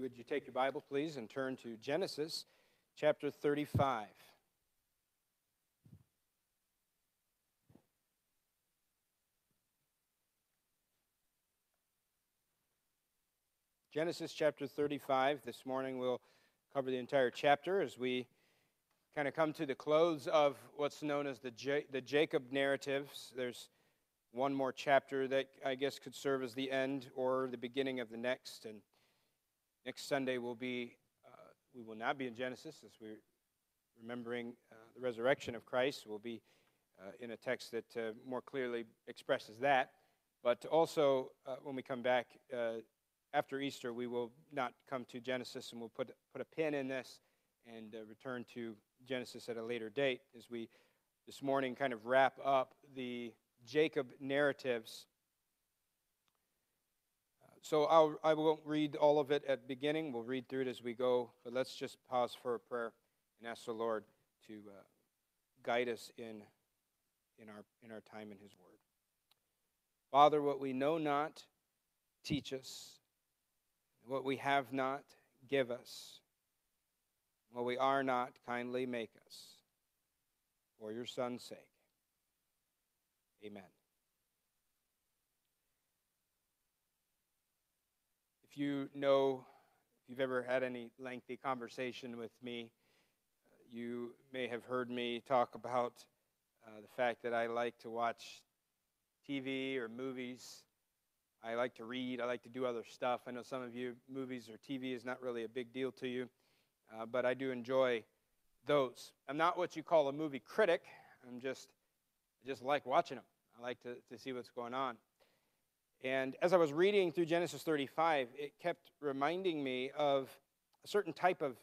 Would you take your Bible, please, and turn to Genesis chapter 35. Genesis chapter 35. This morning we'll cover the entire chapter as we kind of come to the close of what's known as the Jacob narratives. There's one more chapter that I guess could serve as the end or the beginning of the next. And next Sunday will be, we will not be in Genesis as we're remembering the resurrection of Christ. We'll be in a text that more clearly expresses that. But also, when we come back after Easter, we will not come to Genesis, and we'll put a pin in this and return to Genesis at a later date as we this morning kind of wrap up the Jacob narratives. So I won't read all of it at the beginning. We'll read through it as we go, but let's just pause for a prayer and ask the Lord to guide us in our time in His Word. Father, what we know not, teach us. What we have not, give us. What we are not, kindly make us. For your Son's sake. Amen. If you've ever had any lengthy conversation with me, you may have heard me talk about the fact that I like to watch TV or movies. I like to read. I like to do other stuff. I know some of you, movies or TV is not really a big deal to you, but I do enjoy those. I'm not what you call a movie critic. I just like watching them. I like to see what's going on. And as I was reading through Genesis 35, it kept reminding me of a certain type of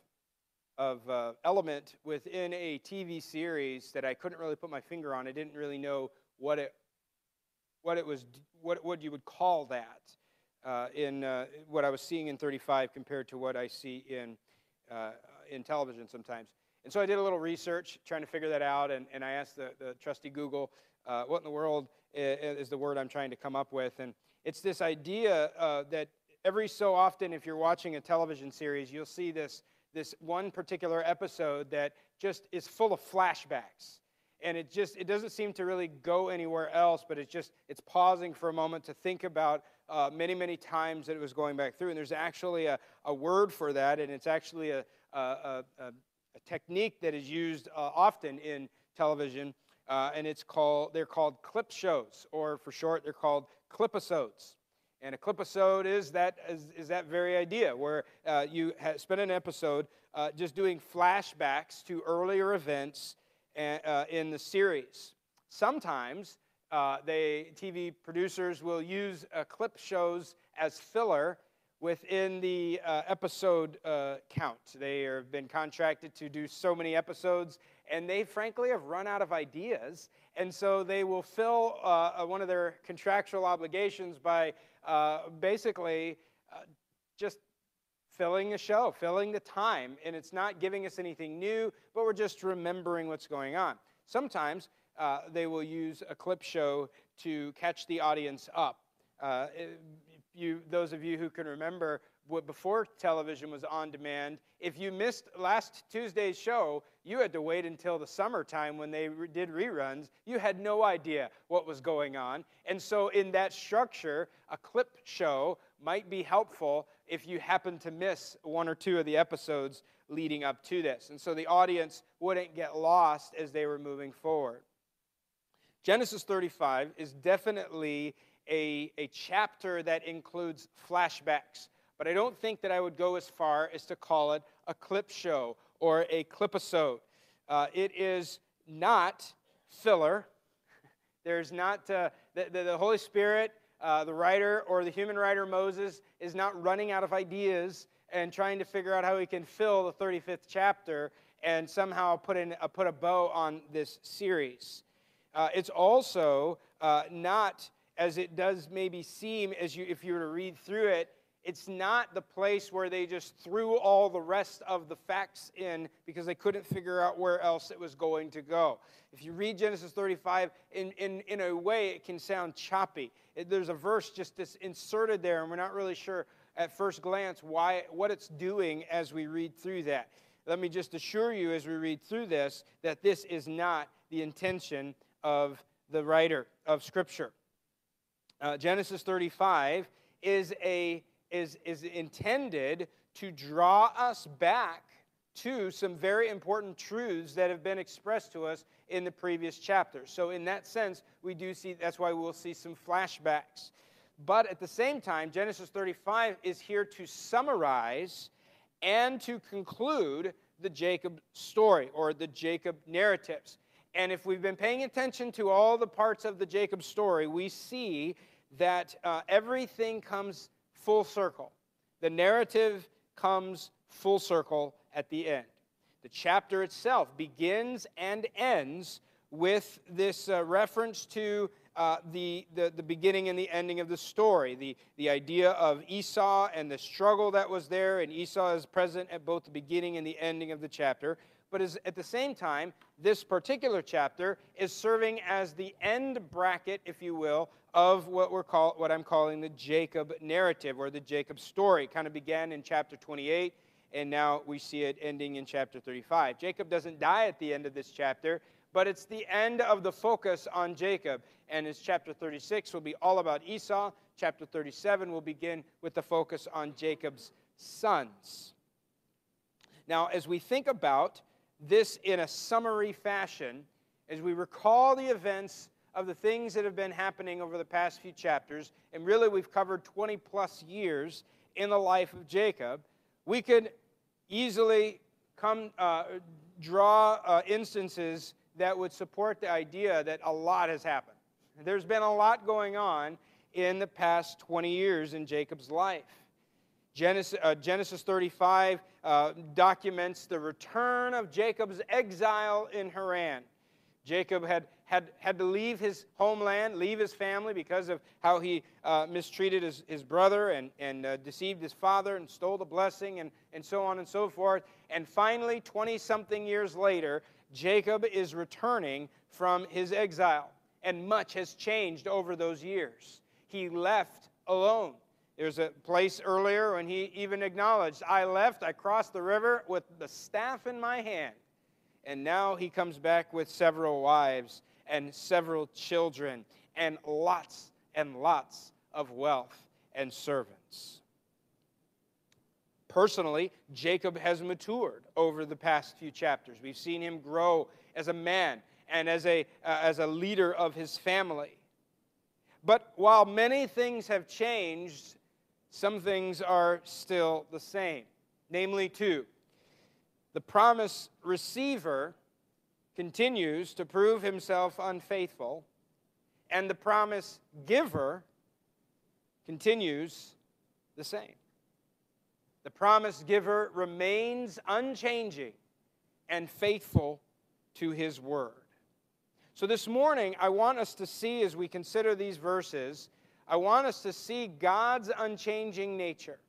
element within a TV series that I couldn't really put my finger on. I didn't really know what you would call that in what I was seeing in 35 compared to what I see in television sometimes. And so I did a little research trying to figure that out, and I asked the trusty Google, what in the world is the word I'm trying to come up with? And it's this idea that every so often if you're watching a television series, you'll see this one particular episode that just is full of flashbacks. And it doesn't seem to really go anywhere else, but it's pausing for a moment to think about many, many times that it was going back through. And there's actually a word for that, and it's actually a technique that is used often in television, and they're called clip shows, or for short, they're called clipisodes. And a clipisode is that very idea, where you spend an episode just doing flashbacks to earlier events in the series. Sometimes TV producers will use clip shows as filler within the episode count. They have been contracted to do so many episodes, and they frankly have run out of ideas, and so they will fill one of their contractual obligations by basically just filling the show, filling the time, and it's not giving us anything new, but we're just remembering what's going on. Sometimes they will use a clip show to catch the audience up. Those of you who can remember what before television was on demand, if you missed last Tuesday's show, you had to wait until the summertime when they did reruns. You had no idea what was going on. And so in that structure, a clip show might be helpful if you happen to miss one or two of the episodes leading up to this. And so the audience wouldn't get lost as they were moving forward. Genesis 35 is definitely a chapter that includes flashbacks, but I don't think that I would go as far as to call it a clip show or a clipisode. It is not filler. There's not the Holy Spirit, the writer or the human writer Moses is not running out of ideas and trying to figure out how he can fill the 35th chapter and somehow put a bow on this series. It's also not, as it does maybe seem, if you were to read through it, it's not the place where they just threw all the rest of the facts in because they couldn't figure out where else it was going to go. If you read Genesis 35, in a way, it can sound choppy. There's a verse just inserted there, and we're not really sure at first glance what it's doing as we read through that. Let me just assure you as we read through this that this is not the intention of the writer of Scripture. Genesis 35 is intended to draw us back to some very important truths that have been expressed to us in the previous chapter. So in that sense, we do see, that's why we'll see some flashbacks. But at the same time, Genesis 35 is here to summarize and to conclude the Jacob story or the Jacob narratives. And if we've been paying attention to all the parts of the Jacob story, we see that everything comes full circle. The narrative comes full circle at the end. The chapter itself begins and ends with this reference to the beginning and the ending of the story, the idea of Esau and the struggle that was there, and Esau is present at both the beginning and the ending of the chapter. But at the same time, this particular chapter is serving as the end bracket, if you will, of what I'm calling the Jacob narrative or the Jacob story. It kind of began in chapter 28, and now we see it ending in chapter 35. Jacob doesn't die at the end of this chapter, but it's the end of the focus on Jacob. And as chapter 36 will be all about Esau, chapter 37 will begin with the focus on Jacob's sons. Now, as we think about this in a summary fashion, as we recall the events of the things that have been happening over the past few chapters, and really we've covered 20 plus years in the life of Jacob, we could easily draw instances that would support the idea that a lot has happened. There's been a lot going on in the past 20 years in Jacob's life. Genesis 35 documents the return of Jacob's exile in Haran. Jacob had to leave his homeland, leave his family because of how he mistreated his brother and deceived his father and stole the blessing and so on and so forth. And finally, 20-something years later, Jacob is returning from his exile. And much has changed over those years. He left alone. There's a place earlier when he even acknowledged, I left, I crossed the river with the staff in my hand. And now he comes back with several wives and several children and lots of wealth and servants. Personally, Jacob has matured over the past few chapters. We've seen him grow as a man and as a leader of his family. But while many things have changed, some things are still the same. Namely, two. The promise receiver continues to prove himself unfaithful, and the promise giver continues the same. The promise giver remains unchanging and faithful to his word. So this morning, I want us to see, as we consider these verses, I want us to see God's unchanging nature.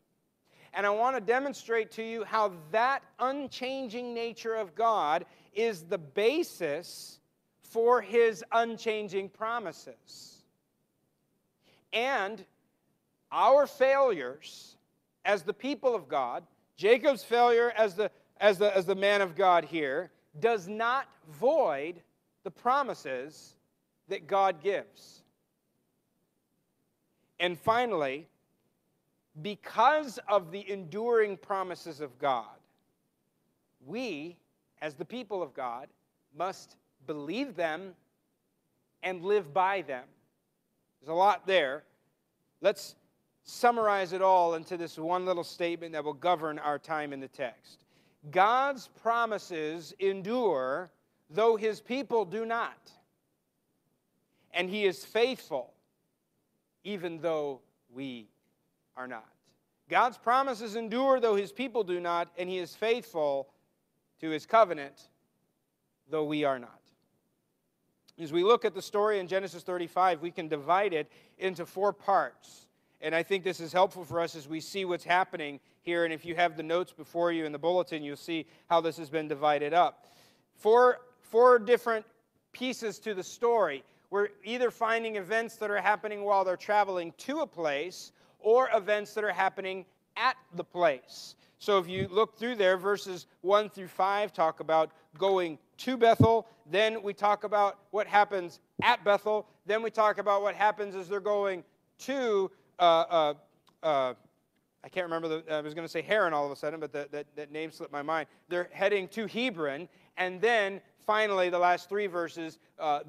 And I want to demonstrate to you how that unchanging nature of God is the basis for His unchanging promises. And our failures as the people of God, Jacob's failure as the man of God here, does not void the promises that God gives. And finally, because of the enduring promises of God, we, as the people of God, must believe them and live by them. There's a lot there. Let's summarize it all into this one little statement that will govern our time in the text. God's promises endure, though His people do not. And He is faithful, even though we are not. God's promises endure, though His people do not, and He is faithful to His covenant, though we are not. As we look at the story in Genesis 35, we can divide it into four parts. And I think this is helpful for us as we see what's happening here. And if you have the notes before you in the bulletin, you'll see how this has been divided up. Four different pieces to the story. We're either finding events that are happening while they're traveling to a place, or events that are happening at the place. So if you look through there, verses 1 through 5 talk about going to Bethel. Then we talk about what happens at Bethel. Then we talk about what happens as they're going to, I can't remember, I was going to say Haran all of a sudden, but that name slipped my mind. They're heading to Hebron. And then finally, the last three verses,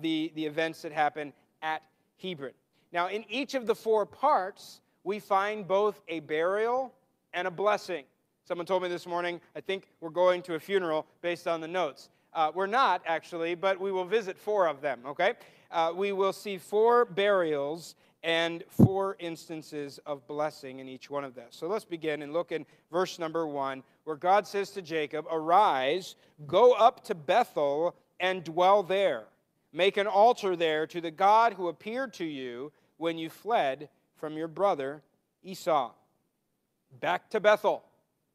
the events that happen at Hebron. Now, in each of the four parts, we find both a burial and a blessing. Someone told me this morning, I think we're going to a funeral based on the notes. We're not, actually, but we will visit four of them, okay? We will see four burials and four instances of blessing in each one of them. So let's begin and look in verse number 1, where God says to Jacob, "Arise, go up to Bethel and dwell there. Make an altar there to the God who appeared to you when you fled from your brother Esau." Back to Bethel.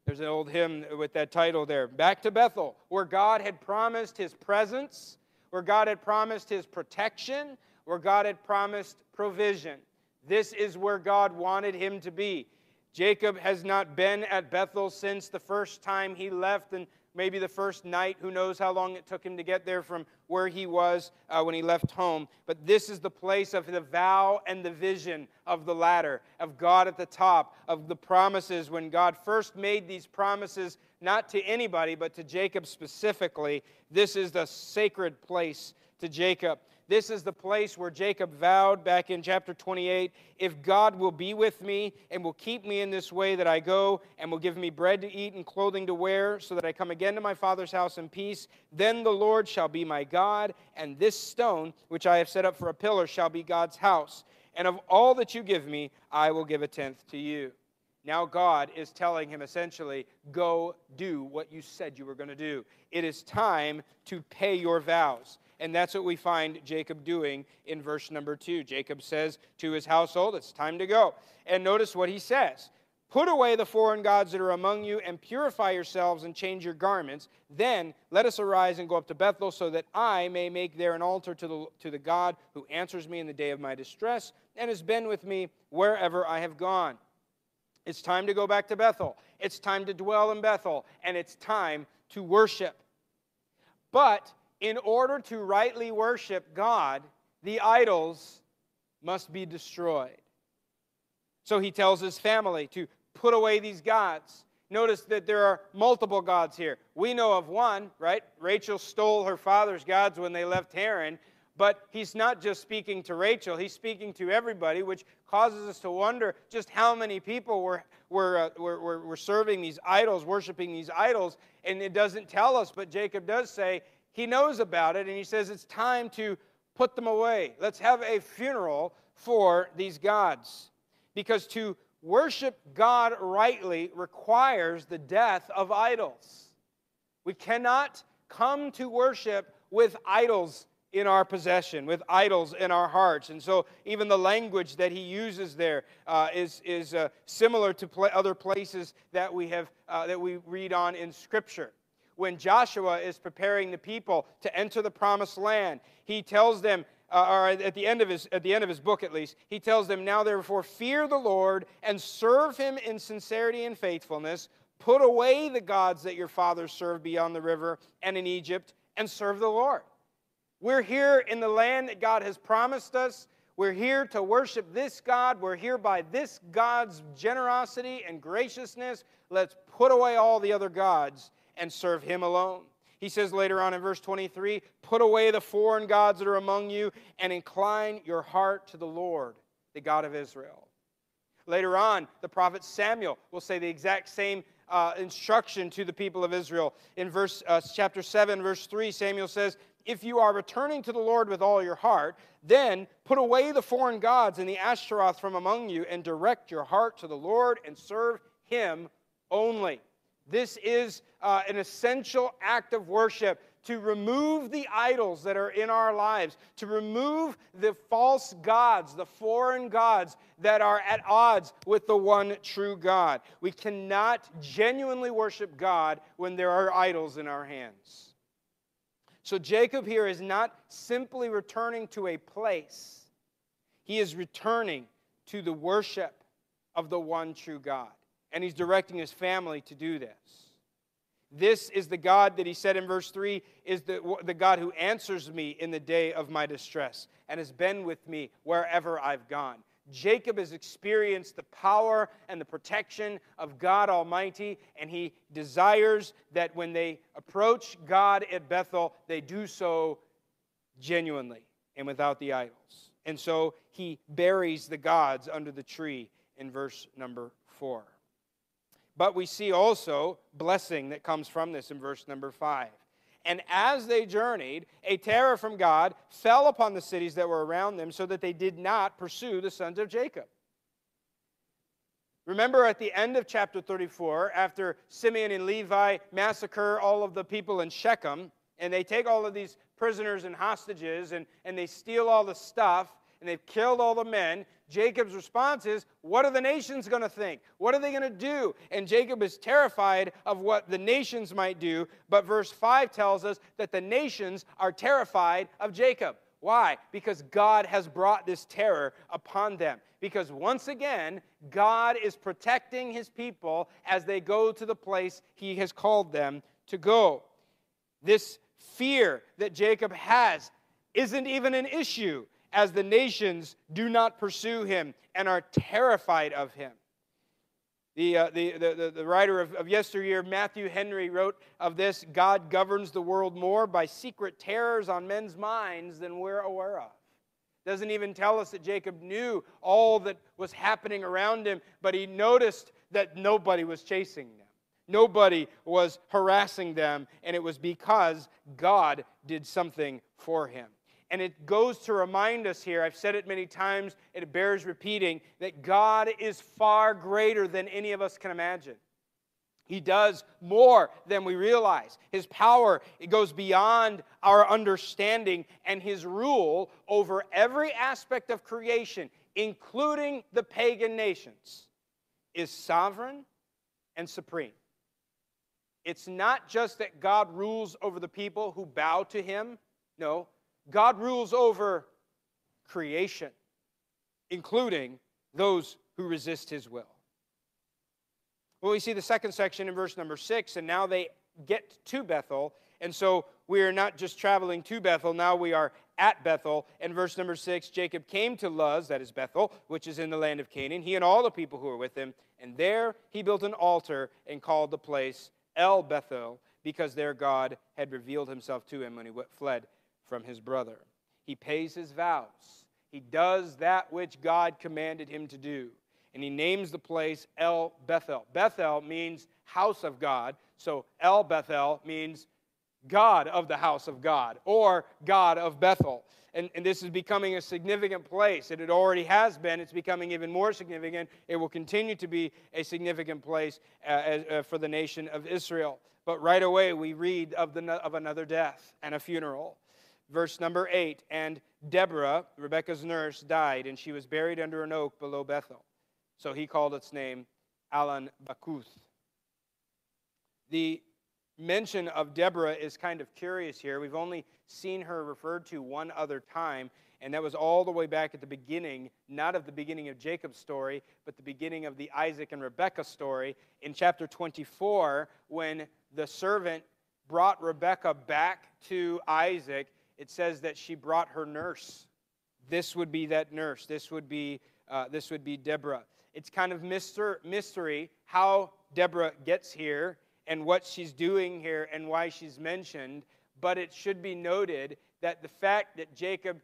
There's an old hymn with that title there. Back to Bethel, where God had promised his presence, where God had promised his protection, where God had promised provision. This is where God wanted him to be. Jacob has not been at Bethel since the first time he left, and maybe the first night. Who knows how long it took him to get there from where he was when he left home. But this is the place of the vow and the vision of the ladder, of God at the top, of the promises, when God first made these promises, not to anybody, but to Jacob specifically. This is the sacred place to Jacob. This is the place where Jacob vowed back in chapter 28, "If God will be with me and will keep me in this way that I go, and will give me bread to eat and clothing to wear, so that I come again to my father's house in peace, then the Lord shall be my God, and this stone which I have set up for a pillar shall be God's house. And of all that you give me, I will give a tenth to you." Now God is telling him essentially, go do what you said you were going to do. It is time to pay your vows. And that's what we find Jacob doing in verse number 2. Jacob says to his household, it's time to go. And notice what he says. "Put away the foreign gods that are among you, and purify yourselves and change your garments. Then let us arise and go up to Bethel, so that I may make there an altar to the God who answers me in the day of my distress, and has been with me wherever I have gone." It's time to go back to Bethel. It's time to dwell in Bethel. And it's time to worship. But in order to rightly worship God, the idols must be destroyed. So he tells his family to put away these gods. Notice that there are multiple gods here. We know of one, right? Rachel stole her father's gods when they left Haran. But he's not just speaking to Rachel. He's speaking to everybody, which causes us to wonder just how many people were serving these idols, worshiping these idols. And it doesn't tell us, but Jacob does say, he knows about it, and he says it's time to put them away. Let's have a funeral for these gods. Because to worship God rightly requires the death of idols. We cannot come to worship with idols in our possession, with idols in our hearts. And so even the language that he uses there is similar to other places that we have that we read on in Scripture. When Joshua is preparing the people to enter the promised land, he tells them, at the end of his book at least, he tells them, "Now therefore fear the Lord and serve him in sincerity and faithfulness. Put away the gods that your fathers served beyond the river and in Egypt, and serve the Lord." We're here in the land that God has promised us. We're here to worship this God. We're here by this God's generosity and graciousness. Let's put away all the other gods and serve him alone. He says later on in verse 23, "Put away the foreign gods that are among you, and incline your heart to the Lord, the God of Israel." Later on, the prophet Samuel will say the exact same instruction to the people of Israel. In chapter 7, verse 3, Samuel says, "If you are returning to the Lord with all your heart, then put away the foreign gods and the Ashtaroth from among you, and direct your heart to the Lord and serve him only." This is an essential act of worship, to remove the idols that are in our lives, to remove the false gods, the foreign gods that are at odds with the one true God. We cannot genuinely worship God when there are idols in our hands. So Jacob here is not simply returning to a place. He is returning to the worship of the one true God. and he's directing his family to do this. This is the God that he said in verse 3 is the God who answers me in the day of my distress and has been with me wherever I've gone. Jacob has experienced the power and the protection of God Almighty, and he desires that when they approach God at Bethel, they do so genuinely and without the idols. And so he buries the gods under the tree in verse number 4. But we see also blessing that comes from this in verse number 5. And as they journeyed, a terror from God fell upon the cities that were around them so that they did not pursue the sons of Jacob. Remember at the end of chapter 34, after Simeon and Levi massacre all of the people in Shechem, and they take all of these prisoners and hostages, and they steal all the stuff, and they've killed all the men, Jacob's response is, what are the nations going to think? What are they going to do? And Jacob is terrified of what the nations might do, but verse 5 tells us that the nations are terrified of Jacob. Why? Because God has brought this terror upon them. Because once again, God is protecting his people as they go to the place he has called them to go. This fear that Jacob has isn't even an issue, as the nations do not pursue him and are terrified of him. The writer of yesteryear, Matthew Henry, wrote of this, God governs the world more by secret terrors on men's minds than we're aware of. Doesn't even tell us that Jacob knew all that was happening around him, but he noticed that nobody was chasing them. Nobody was harassing them, and it was because God did something for him. And it goes to remind us here, I've said it many times, it bears repeating, that God is far greater than any of us can imagine. He does more than we realize. His power, it goes beyond our understanding, and his rule over every aspect of creation, including the pagan nations, is sovereign and supreme. It's not just that God rules over the people who bow to him. No. God rules over creation, including those who resist his will. Well, we see the second section in verse number 6, and now they get to Bethel, and so we are not just traveling to Bethel, now we are at Bethel. In verse number 6, Jacob came to Luz, that is Bethel, which is in the land of Canaan, he and all the people who were with him, and there he built an altar and called the place El Bethel, because there God had revealed himself to him when he fled from his brother. He pays his vows. He does that which God commanded him to do. And he names the place El Bethel. Bethel means house of God. So El Bethel means God of the house of God, or God of Bethel. And this is becoming a significant place. It already has been. It's becoming even more significant. It will continue to be a significant place for the nation of Israel. But right away we read of another death and a funeral. Verse number 8, and Deborah, Rebekah's nurse, died, and she was buried under an oak below Bethel. So he called its name Alon Bakuth. The mention of Deborah is kind of curious here. We've only seen her referred to one other time, and that was all the way back at the beginning, not of the beginning of Jacob's story, but the beginning of the Isaac and Rebekah story in chapter 24, when the servant brought Rebekah back to Isaac. It says that she brought her nurse. This would be that nurse. This would be Deborah. It's kind of mystery how Deborah gets here and what she's doing here and why she's mentioned. But it should be noted that the fact that Jacob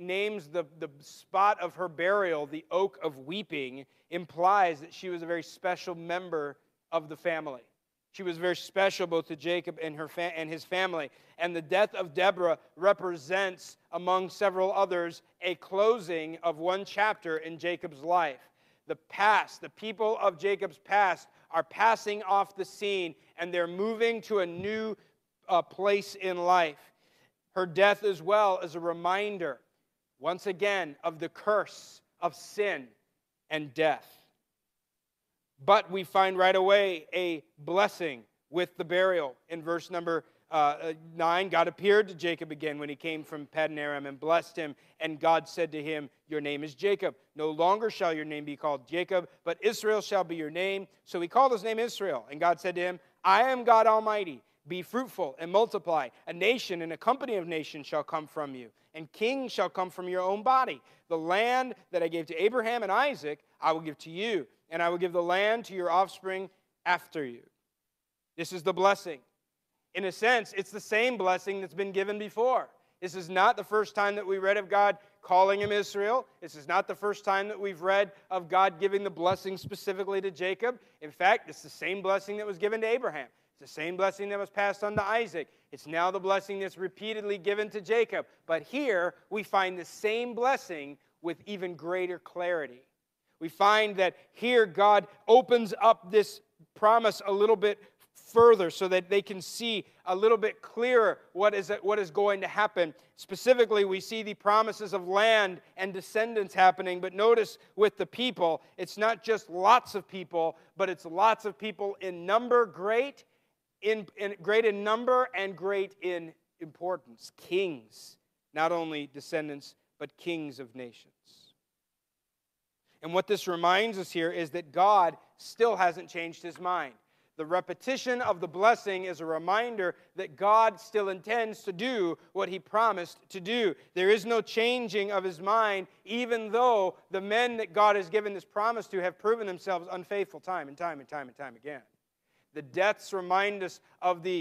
names the spot of her burial the Oak of Weeping implies that she was a very special member of the family. She was very special both to Jacob and his family. And the death of Deborah represents, among several others, a closing of one chapter in Jacob's life. The past, the people of Jacob's past, are passing off the scene, and they're moving to a new place in life. Her death as well is a reminder, once again, of the curse of sin and death. But we find right away a blessing with the burial in verse number 9, God appeared to Jacob again when he came from Paddan Aram and blessed him. And God said to him, your name is Jacob. No longer shall your name be called Jacob, but Israel shall be your name. So he called his name Israel. And God said to him, I am God Almighty. Be fruitful and multiply. A nation and a company of nations shall come from you, and kings shall come from your own body. The land that I gave to Abraham and Isaac, I will give to you, and I will give the land to your offspring after you. This is the blessing. In a sense, it's the same blessing that's been given before. This is not the first time that we read of God calling him Israel. This is not the first time that we've read of God giving the blessing specifically to Jacob. In fact, it's the same blessing that was given to Abraham. It's the same blessing that was passed on to Isaac. It's now the blessing that's repeatedly given to Jacob. But here, we find the same blessing with even greater clarity. We find that here God opens up this promise a little bit further so that they can see a little bit clearer what is going to happen. Specifically, we see the promises of land and descendants happening, but notice with the people, it's not just lots of people, but it's lots of people in number, great in number, and great in importance. Kings, not only descendants, but kings of nations. And what this reminds us here is that God still hasn't changed his mind. The repetition of the blessing is a reminder that God still intends to do what he promised to do. There is no changing of his mind, even though the men that God has given this promise to have proven themselves unfaithful time and time again. The deaths remind us that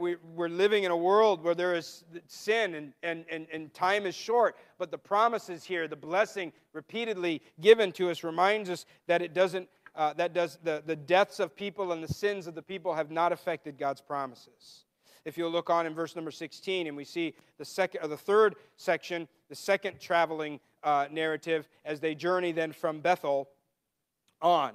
we're living in a world where there is sin and time is short. But the promises here, the blessing repeatedly given to us, reminds us that it doesn't. The deaths of people and the sins of the people have not affected God's promises. If you'll look on in verse number 16, and we see the third section, the second traveling narrative as they journey then from Bethel on.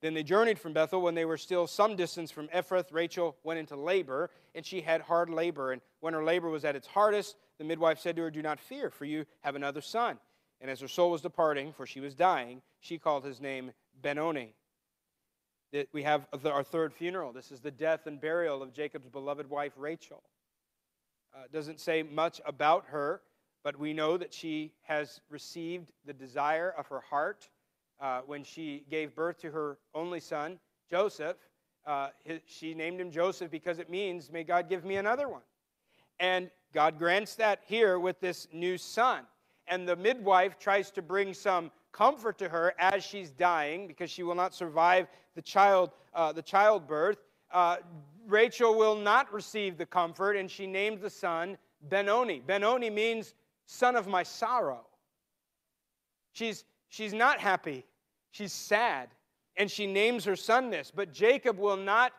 Then they journeyed from Bethel when they were still some distance from Ephrath. Rachel went into labor, and she had hard labor. And when her labor was at its hardest, the midwife said to her, do not fear, for you have another son. And as her soul was departing, for she was dying, she called his name Benoni. We have our third funeral. This is the death and burial of Jacob's beloved wife, Rachel. It doesn't say much about her, but we know that she has received the desire of her heart. When she gave birth to her only son, Joseph, she named him Joseph because it means, may God give me another one. And God grants that here with this new son. And the midwife tries to bring some comfort to her as she's dying because she will not survive the childbirth. Rachel will not receive the comfort, and she named the son Benoni. Benoni means son of my sorrow. She's not happy. She's sad. And she names her son this. But Jacob will not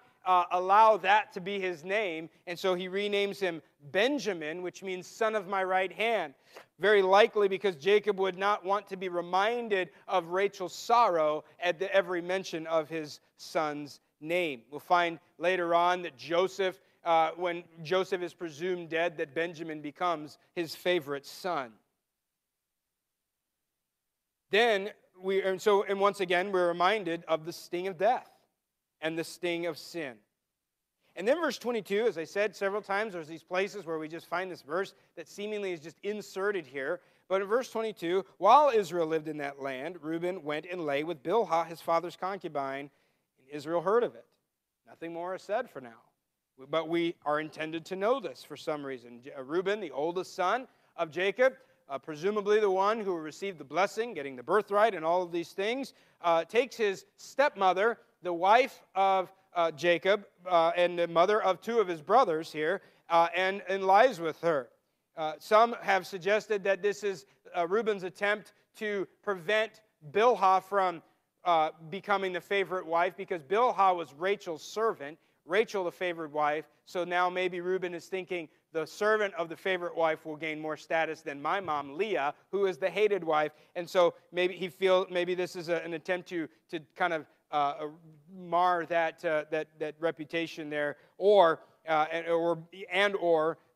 allow that to be his name. And so he renames him Benjamin, which means son of my right hand. Very likely because Jacob would not want to be reminded of Rachel's sorrow at every mention of his son's name. We'll find later on that Joseph, when Joseph is presumed dead, that Benjamin becomes his favorite son. And once again, we're reminded of the sting of death and the sting of sin. And then verse 22, as I said several times, there's these places where we just find this verse that seemingly is just inserted here. But in verse 22, while Israel lived in that land, Reuben went and lay with Bilhah, his father's concubine, and Israel heard of it. Nothing more is said for now. But we are intended to know this for some reason. Reuben, the oldest son of Jacob, presumably the one who received the blessing, getting the birthright and all of these things, takes his stepmother, the wife of Jacob, and the mother of two of his brothers here, and lies with her. Some have suggested that this is Reuben's attempt to prevent Bilhah from becoming the favorite wife, because Bilhah was Rachel's servant, Rachel the favored wife, so now maybe Reuben is thinking, the servant of the favorite wife will gain more status than my mom, Leah, who is the hated wife. And so maybe this is an attempt to kind of mar that reputation there, or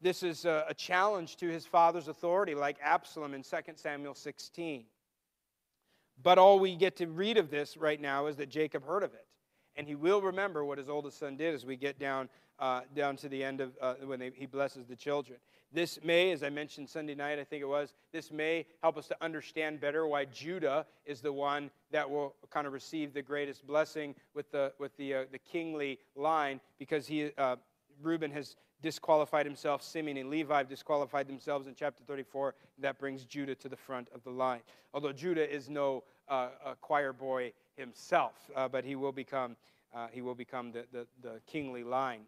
this is a challenge to his father's authority, like Absalom in 2 Samuel 16. But all we get to read of this right now is that Jacob heard of it, and he will remember what his oldest son did as we get down to the end of when he blesses the children. This may, as I mentioned Sunday night, I think it was, this may help us to understand better why Judah is the one that will kind of receive the greatest blessing with the kingly line, because Reuben has disqualified himself, Simeon and Levi have disqualified themselves in chapter 34. That brings Judah to the front of the line. Although Judah is no a choir boy himself, but he will become the kingly line.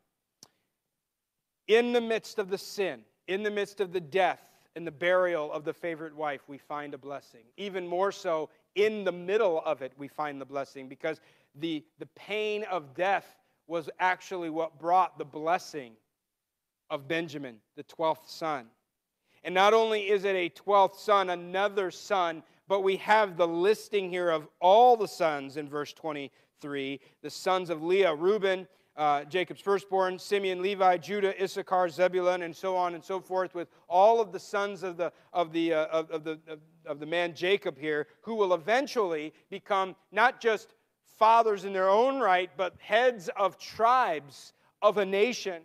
In the midst of the sin, in the midst of the death and the burial of the favorite wife, we find a blessing. Even more so, in the middle of it, we find the blessing, because the pain of death was actually what brought the blessing of Benjamin, the 12th son. And not only is it a 12th son, another son, but we have the listing here of all the sons in verse 23. The sons of Leah: Reuben, Jacob's firstborn; Simeon, Levi; Judah, Issachar, Zebulun, and so on and so forth, with all of the sons of the man Jacob here, who will eventually become not just fathers in their own right, but heads of tribes of a nation.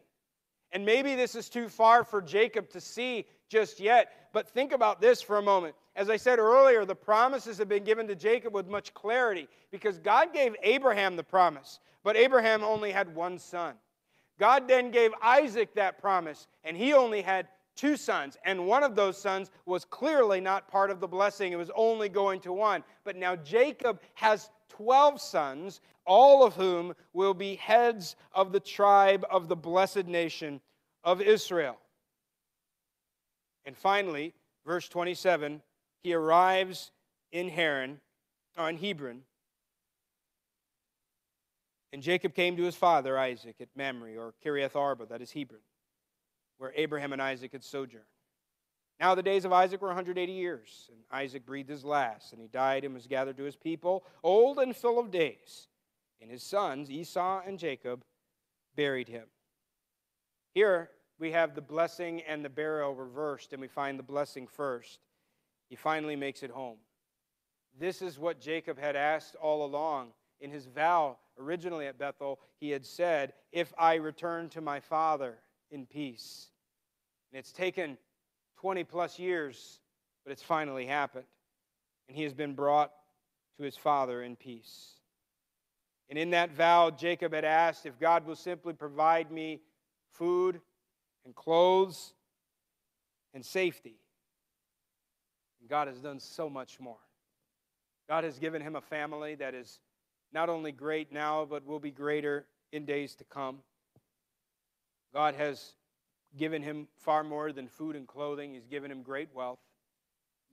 And maybe this is too far for Jacob to see just yet, but think about this for a moment. As I said earlier, the promises have been given to Jacob with much clarity, because God gave Abraham the promise, but Abraham only had one son. God then gave Isaac that promise, and he only had two sons, and one of those sons was clearly not part of the blessing. It was only going to one. But now Jacob has 12 sons, all of whom will be heads of the tribe of the blessed nation of Israel. And finally, verse 27, he arrives in Haran, or in Hebron. And Jacob came to his father Isaac at Mamre, or Kiriath Arba, that is Hebron, where Abraham and Isaac had sojourned. Now the days of Isaac were 180 years, and Isaac breathed his last, and he died and was gathered to his people, old and full of days. And his sons, Esau and Jacob, buried him. Here we have the blessing and the burial reversed, and we find the blessing first. He finally makes it home. This is what Jacob had asked all along. In his vow, originally at Bethel, he had said, "If I return to my father in peace." And it's taken 20 plus years, but it's finally happened. And he has been brought to his father in peace. And in that vow, Jacob had asked, if God will simply provide me food and clothes and safety. And God has done so much more. God has given him a family that is not only great now, but will be greater in days to come. God has given him far more than food and clothing. He's given him great wealth,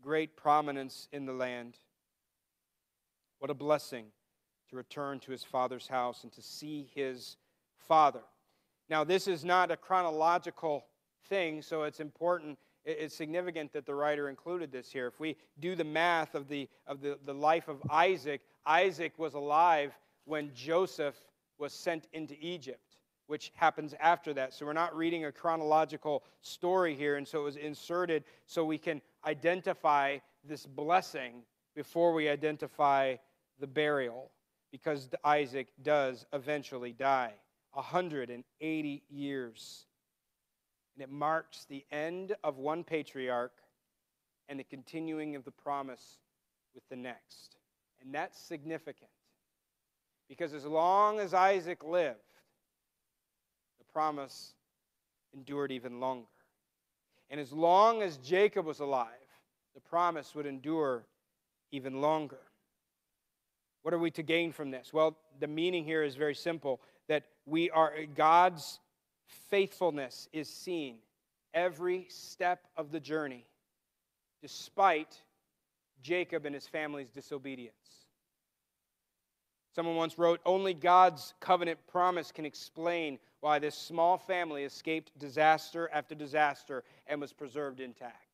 great prominence in the land. What a blessing to return to his father's house and to see his father. Now, this is not a chronological thing, so it's important. It's significant that the writer included this here. If we do the math of the life of Isaac, Isaac was alive when Joseph was sent into Egypt, which happens after that. So we're not reading a chronological story here, and so it was inserted so we can identify this blessing before we identify the burial, because Isaac does eventually die, 180 years. And it marks the end of one patriarch and the continuing of the promise with the next. And that's significant, because as long as Isaac lived, promise endured even longer. And as long as Jacob was alive, the promise would endure even longer. What are we to gain from this? Well, the meaning here is very simple, that we are, God's faithfulness is seen every step of the journey, despite Jacob and his family's disobedience. Someone once wrote, only God's covenant promise can explain why this small family escaped disaster after disaster and was preserved intact.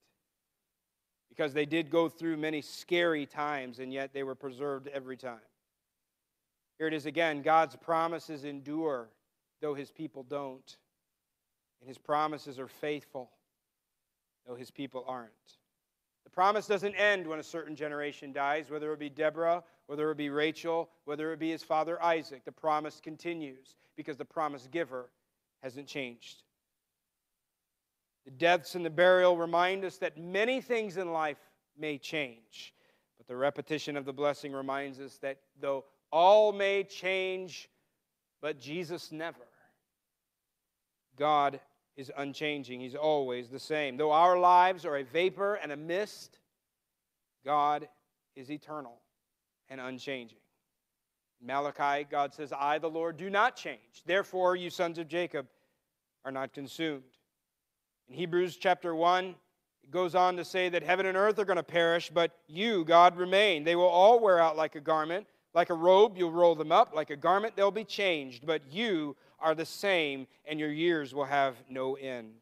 Because they did go through many scary times, and yet they were preserved every time. Here it is again, God's promises endure, though his people don't. And his promises are faithful, though his people aren't. The promise doesn't end when a certain generation dies, whether it be Deborah, whether it be Rachel, whether it be his father Isaac. The promise continues because the promise giver hasn't changed. The deaths and the burial remind us that many things in life may change, but the repetition of the blessing reminds us that though all may change, but Jesus never. God is unchanging. He's always the same. Though our lives are a vapor and a mist, God is eternal and unchanging. In Malachi, God says, I, the Lord, do not change. Therefore, you sons of Jacob are not consumed. In Hebrews chapter 1, it goes on to say that heaven and earth are going to perish, but you, God, remain. They will all wear out like a garment. Like a robe, you'll roll them up. Like a garment, they'll be changed. But you are the same, and your years will have no end.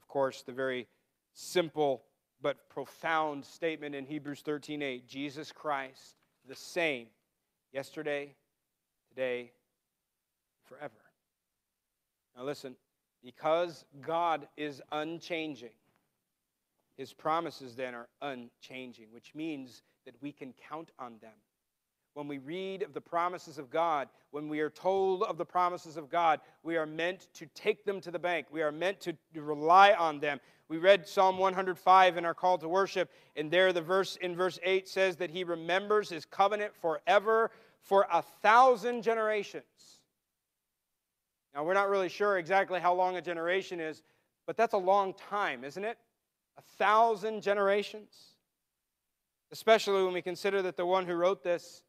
Of course, the very simple but profound statement in Hebrews 13:8, Jesus Christ, the same, yesterday, today, forever. Now listen, because God is unchanging, His promises then are unchanging, which means that we can count on them. When we read of the promises of God, when we are told of the promises of God, we are meant to take them to the bank. We are meant to rely on them. We read Psalm 105 in our call to worship, and there the verse in verse 8 says that He remembers His covenant forever for 1,000 generations. Now, we're not really sure exactly how long a generation is, but that's a long time, isn't it? 1,000 generations. Especially when we consider that the one who wrote this,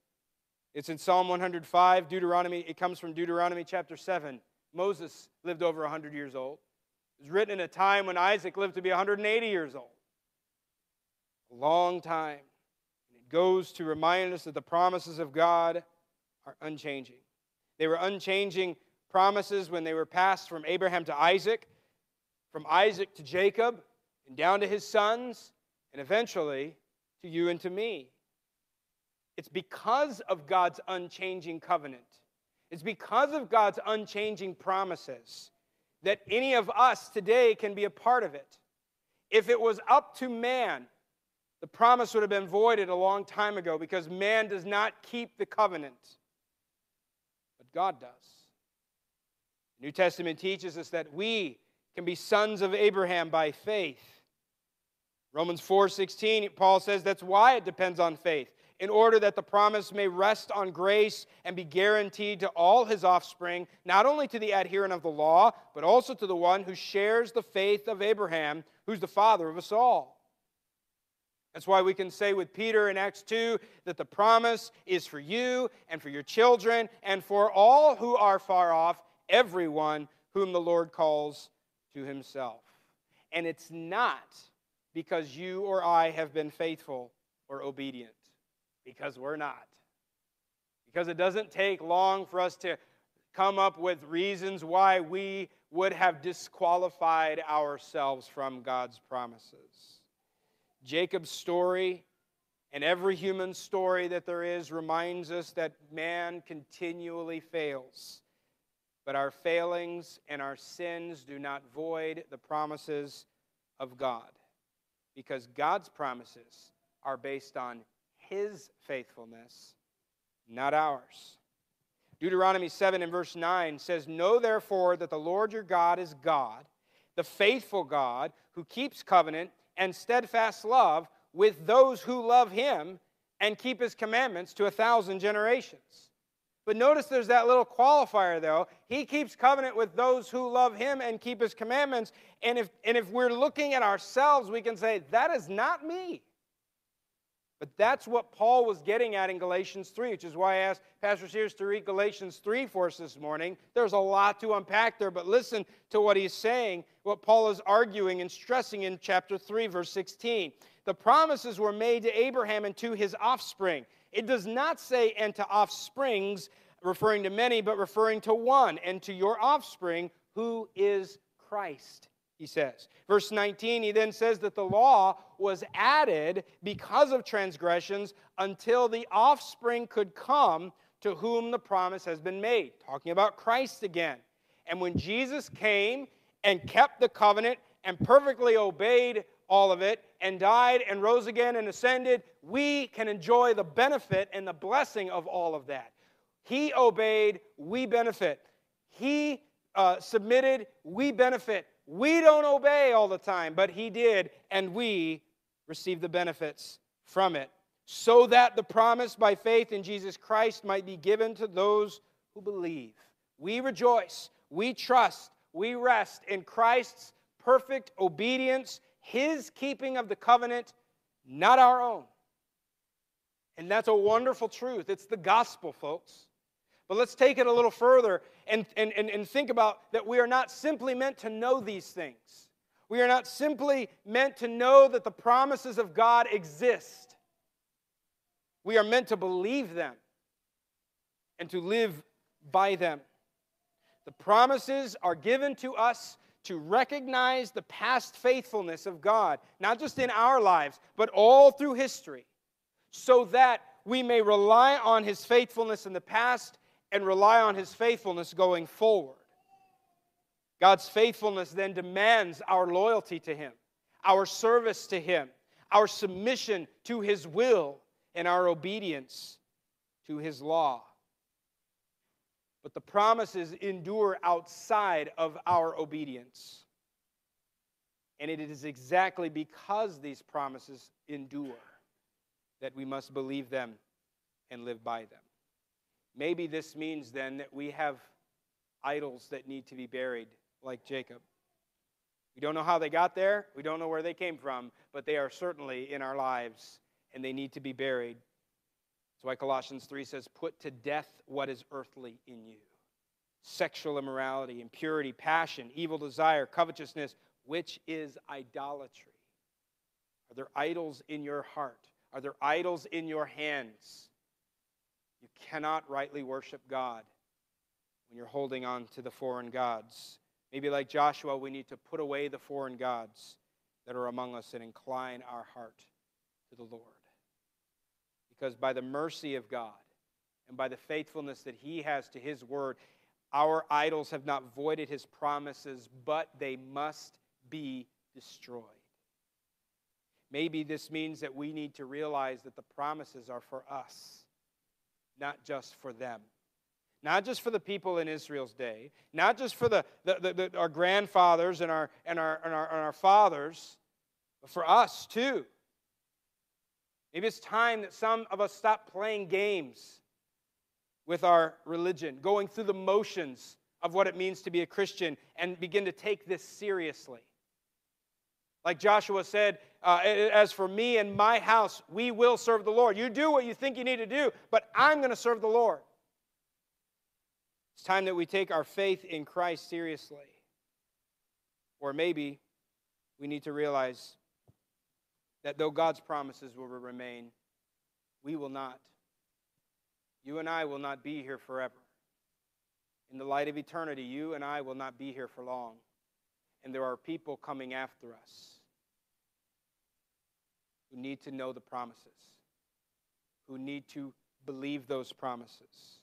it's in Psalm 105, Deuteronomy. It comes from Deuteronomy chapter 7. Moses lived over 100 years old. It was written in a time when Isaac lived to be 180 years old. A long time. And it goes to remind us that the promises of God are unchanging. They were unchanging promises when they were passed from Abraham to Isaac, from Isaac to Jacob, and down to his sons, and eventually to you and to me. It's because of God's unchanging covenant. It's because of God's unchanging promises that any of us today can be a part of it. If it was up to man, the promise would have been voided a long time ago because man does not keep the covenant. But God does. The New Testament teaches us that we can be sons of Abraham by faith. Romans 4:16, Paul says that's why it depends on faith, in order that the promise may rest on grace and be guaranteed to all his offspring, not only to the adherent of the law, but also to the one who shares the faith of Abraham, who's the father of us all. That's why we can say with Peter in Acts 2 that the promise is for you and for your children and for all who are far off, everyone whom the Lord calls to himself. And it's not because you or I have been faithful or obedient. Because we're not. Because it doesn't take long for us to come up with reasons why we would have disqualified ourselves from God's promises. Jacob's story and every human story that there is reminds us that man continually fails. But our failings and our sins do not void the promises of God. Because God's promises are based on His faithfulness, not ours. Deuteronomy 7 and verse 9 says, Know therefore that the Lord your God is God, the faithful God, who keeps covenant and steadfast love with those who love Him and keep His commandments to 1,000 generations. But notice there's that little qualifier, though. He keeps covenant with those who love Him and keep His commandments. And if we're looking at ourselves, we can say, that is not me. But that's what Paul was getting at in Galatians 3, which is why I asked Pastor Sears to read Galatians 3 for us this morning. There's a lot to unpack there, but listen to what he's saying, what Paul is arguing and stressing in chapter 3, verse 16. The promises were made to Abraham and to his offspring. It does not say, and to offsprings, referring to many, but referring to one, and to your offspring, who is Christ. He says. Verse 19, he then says that the law was added because of transgressions until the offspring could come to whom the promise has been made. Talking about Christ again. And when Jesus came and kept the covenant and perfectly obeyed all of it, and died and rose again and ascended, we can enjoy the benefit and the blessing of all of that. He obeyed, we benefit. He submitted, we benefit. We don't obey all the time, but he did, and we receive the benefits from it, so that the promise by faith in Jesus Christ might be given to those who believe. We rejoice, we trust, we rest in Christ's perfect obedience, his keeping of the covenant, not our own. And that's a wonderful truth. It's the gospel, folks. But let's take it a little further and think about that we are not simply meant to know these things. We are not simply meant to know that the promises of God exist. We are meant to believe them and to live by them. The promises are given to us to recognize the past faithfulness of God, not just in our lives, but all through history, so that we may rely on his faithfulness in the past and rely on his faithfulness going forward. God's faithfulness then demands our loyalty to him, our service to him, our submission to his will, and our obedience to his law. But the promises endure outside of our obedience. And it is exactly because these promises endure that we must believe them and live by them. Maybe this means then that we have idols that need to be buried, like Jacob. We don't know how they got there. We don't know where they came from, but they are certainly in our lives, and they need to be buried. That's why Colossians 3 says, "Put to death what is earthly in you, sexual immorality, impurity, passion, evil desire, covetousness, which is idolatry." Are there idols in your heart? Are there idols in your hands? You cannot rightly worship God when you're holding on to the foreign gods. Maybe like Joshua, we need to put away the foreign gods that are among us and incline our heart to the Lord. Because by the mercy of God and by the faithfulness that he has to his word, our idols have not voided his promises, but they must be destroyed. Maybe this means that we need to realize that the promises are for us, not just for them. Not just for the people in Israel's day, not just for our grandfathers and our fathers, but for us too. Maybe it's time that some of us stop playing games with our religion, going through the motions of what it means to be a Christian, and begin to take this seriously. Like Joshua said, as for me and my house, we will serve the Lord. You do what you think you need to do, but I'm going to serve the Lord. It's time that we take our faith in Christ seriously. Or maybe we need to realize that though God's promises will remain, we will not. You and I will not be here forever. In the light of eternity, you and I will not be here for long. And there are people coming after us who need to know the promises, who need to believe those promises.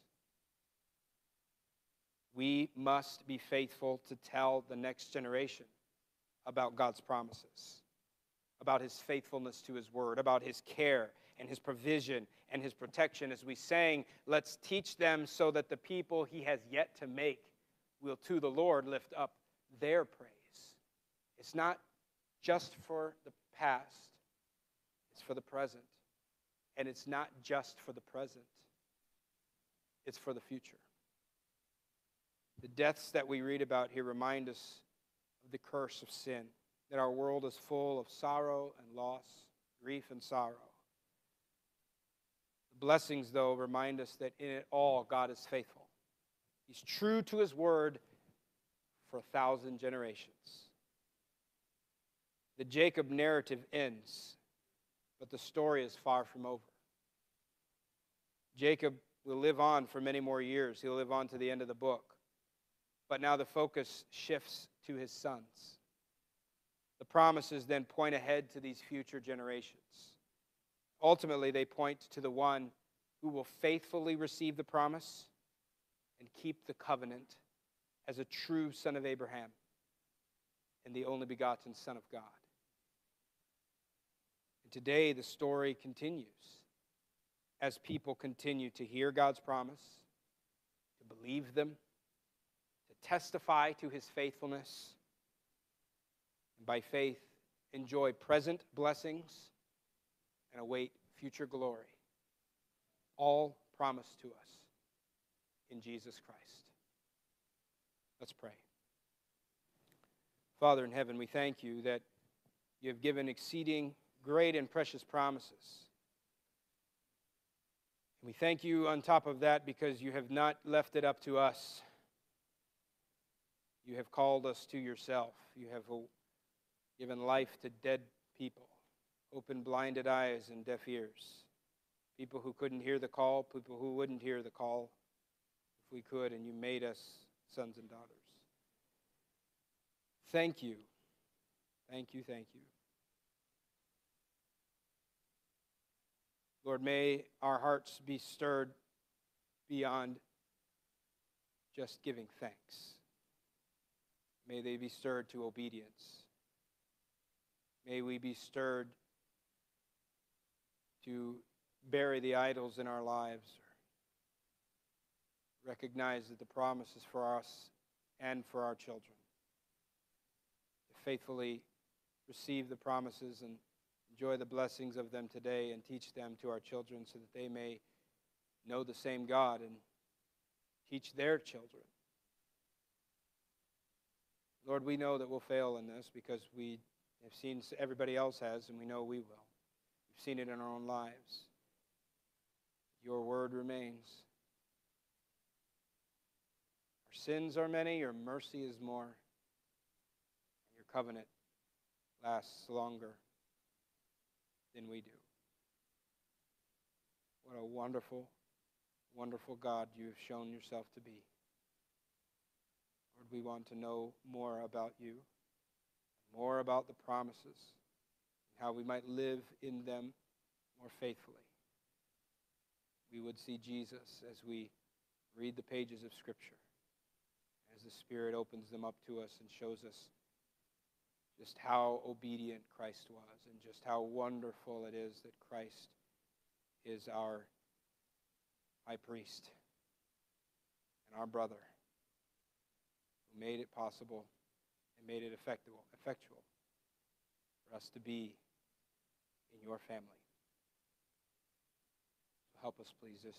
We must be faithful to tell the next generation about God's promises, about his faithfulness to his word, about his care and his provision and his protection. As we sang, let's teach them so that the people he has yet to make will to the Lord lift up their praise. It's not just for the past, it's for the present. And it's not just for the present, it's for the future. The deaths that we read about here remind us of the curse of sin, that our world is full of sorrow and loss, grief and sorrow. The blessings, though, remind us that in it all, God is faithful. He's true to his word for 1,000 generations. The Jacob narrative ends, but the story is far from over. Jacob will live on for many more years. He'll live on to the end of the book. But now the focus shifts to his sons. The promises then point ahead to these future generations. Ultimately, they point to the one who will faithfully receive the promise and keep the covenant as a true son of Abraham and the only begotten Son of God. today the story continues as people continue to hear God's promise, to believe them, to testify to his faithfulness, and by faith enjoy present blessings and await future glory, all promised to us in Jesus Christ. Let's pray. Father in heaven, we thank you that you have given exceeding great and precious promises. We thank you on top of that because you have not left it up to us. You have called us to yourself. You have given life to dead people, opened blinded eyes and deaf ears, people who couldn't hear the call, people who wouldn't hear the call if we could, and you made us sons and daughters. Thank you. Thank you, thank you. Lord, may our hearts be stirred beyond just giving thanks. May they be stirred to obedience. May we be stirred to bury the idols in our lives, recognize that the promise is for us and for our children, to faithfully receive the promises and enjoy the blessings of them today and teach them to our children so that they may know the same God and teach their children. Lord, we know that we'll fail in this because we have seen everybody else has, and we know we will. We've seen it in our own lives. Your word remains. Our sins are many, your mercy is more, and your covenant lasts longer than we do. What a wonderful, wonderful God you have shown yourself to be. Lord, we want to know more about you, more about the promises, and how we might live in them more faithfully. We would see Jesus as we read the pages of Scripture, as the Spirit opens them up to us and shows us just how obedient Christ was and just how wonderful it is that Christ is our high priest and our brother who made it possible and made it effectual for us to be in your family. So help us, please, this